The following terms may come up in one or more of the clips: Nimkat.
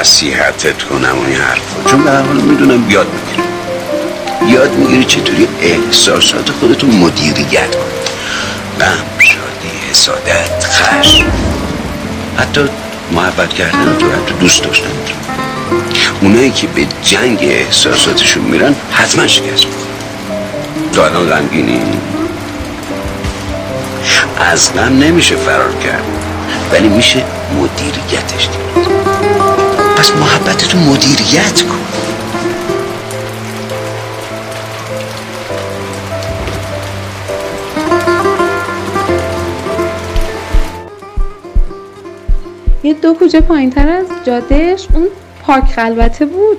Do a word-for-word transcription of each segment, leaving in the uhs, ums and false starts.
نصیحتت کنم اون حرفا، چون به هر حال میدونم یاد میگیری یاد میگیری چطوری احساسات خودتو مدیریت کنی. غم، شادی، حسادت، خشم، حتی محبت کردن تو، حتی دوست داشتن تو. اونایی که به جنگ احساساتشون میرن حتما شکست میخورن. تو الان غمگینی؟ از غم نمیشه فرار کرد ولی میشه مدیریتش کرد. پس محبتتو مدیریت کن. یه دو کوچه پایین‌تر از جادهش اون پاک خلوته بود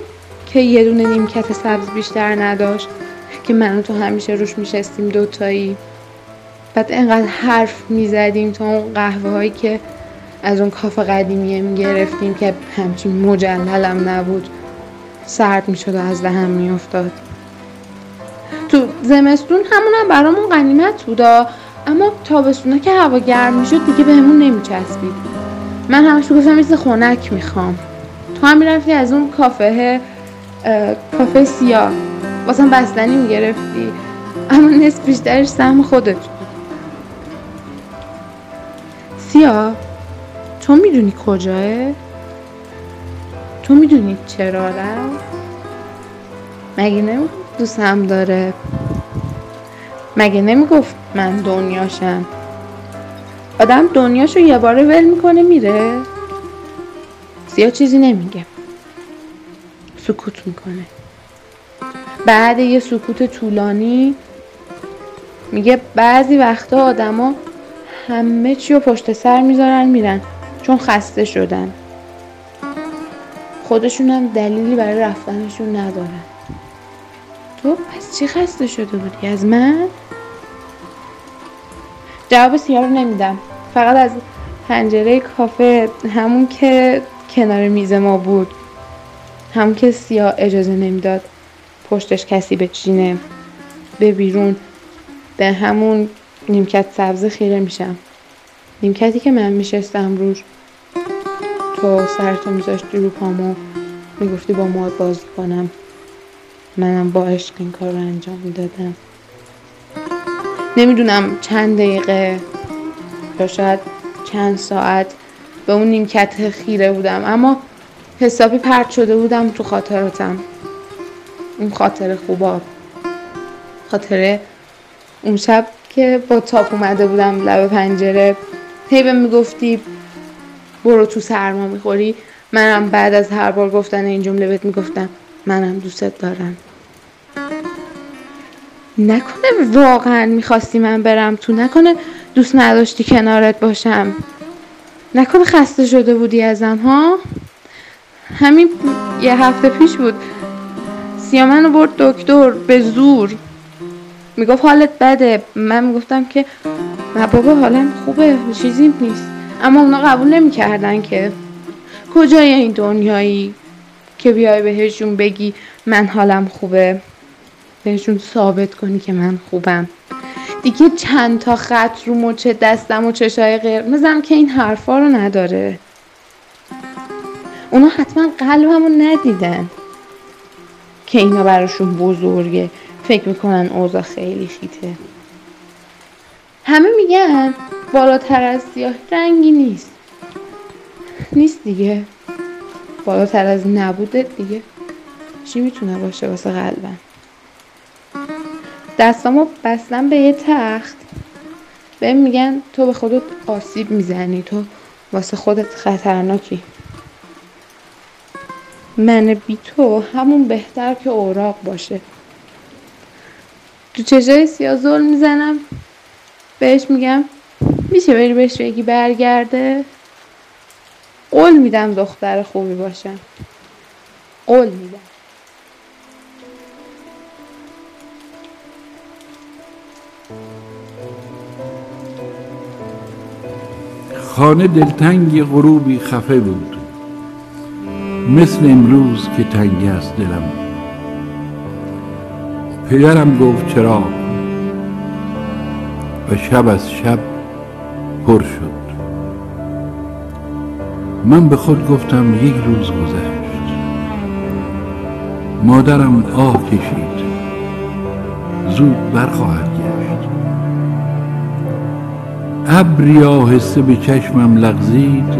که یه دونه نیمکت سبز بیشتر نداشت که من و تو همیشه روش میشستیم دوتایی. بعد انقدر حرف میزدیم تا اون قهوه هایی که از اون کافه قدیمیه میگرفتیم که همچین مجللم نبود، سرد میشد و از دهن میافتاد. تو زمستون همونم برامون غنیمت بودا، اما تابستونا که هوا گرم میشد دیگه بهمون نمیچسبید. من همش گفتم یه خنک میخوام، تو هم میرفتی از اون کافه کافه سیاه واسه بستنی میگرفتی، اما نصف بیشترش سهم خودت. سیاه تو میدونی کجاه؟ تو میدونی چرا رفت؟ مگه نمیگفت دوست هم داره؟ مگه نمیگفت من دنیاشم؟ آدم دنیاشو یه باره ول میکنه میره؟ سیاه چیزی نمیگه، سکوت میکنه. بعد یه سکوت طولانی میگه بعضی وقتا آدما همه چی رو پشت سر میذارن میرن چون خسته شدن، خودشون هم دلیلی برای رفتنشون ندارن. تو پس چی خسته شده بودی؟ از من؟ جواب سیاه رو نمیدم، فقط از پنجره کافه، همون که کنار میز ما بود، همون که سیاه اجازه نمیداد پشتش کسی بچینه، به بیرون، به همون نیمکت سبز خیره میشم. نیمکتی که من میشستم روش، تو سرتو میذاشتی رو پامو میگفتی با ما بازی کنم، منم با عشق این کار رو انجام میدادم. نمیدونم چند دقیقه یا شاید چند ساعت به اون نیمکت خیره بودم، اما حسابی پرت شده بودم تو خاطراتم. اون خاطره خوبا، خاطره اون شب که با تاپ اومده بودم لب پنجره، هی به میگفتی برو تو سرما میخوری، منم بعد از هر بار گفتن این جمله بهت میگفتم منم دوستت دارم. نکنه واقعا میخواستی من برم تو؟ نکنه دوست نداشتی کنارت باشم؟ نکنه خسته شده بودی ازم ها؟ همین یه هفته پیش بود، سیاه منو برد دکتر به زور. میگفت حالت بده، من میگفتم که نه بابا حالم خوبه چیزی نیست، اما اونا قبول نمیکردن که. کجای این دنیایی که بیای بهشون بگی من حالم خوبه، بهشون ثابت کنی که من خوبم. دیگه چند تا خط رو مچ دستم و چشای قرمزم که این حرفا رو نداره. اونا حتما قلبم رو ندیدن که اینا براشون بزرگه، فکر میکنن اوضاع خیلی خیته. همه میگن بالاتر از سیاه رنگی نیست. نیست دیگه، بالاتر از نبوده دیگه، چی میتونه باشه واسه قلبم؟ دستامو بستم به یه تخت، بهم میگن تو به خودت آسیب میزنی، تو واسه خودت خطرناکی. من بی تو همون بهتر که اوراق باشه. تو چشای سیاه زل میزنم بهش، میگم میشه بری بهش بگی برگرده؟ قول میدم دختر خوبی باشم، قول میدم. خانه دلتنگ غروبی خفه بود، مثل امروز که تنگ است دلم. پدرم گفت چرا و شب از شب پر شد. من به خود گفتم یک روز گذشت. مادرم آه کشید، زود برخواهد گشت. ابری آهسته به چشمم لغزید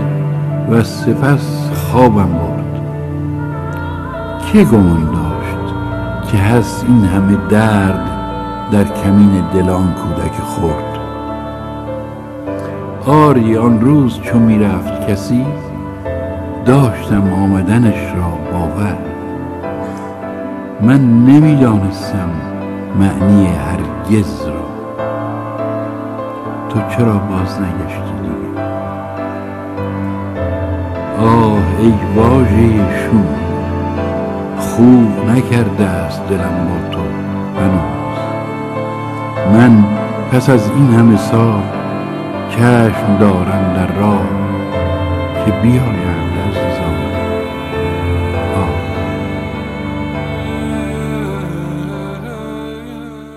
و سپس خوابم برد. که گمان داشت که هست این همه درد در کمین دلان کودک خورد. آری آن روز چون می رفت کسی، داشتم آمدنش را باور. من نمی دانستم معنی هرگز را. تو چرا باز نگشتی دیگه؟ آه ای واژه شوم، خوب نکرده است دلم با تو هنوز. من پس از این همه سال چشم دارم در راه که بیایم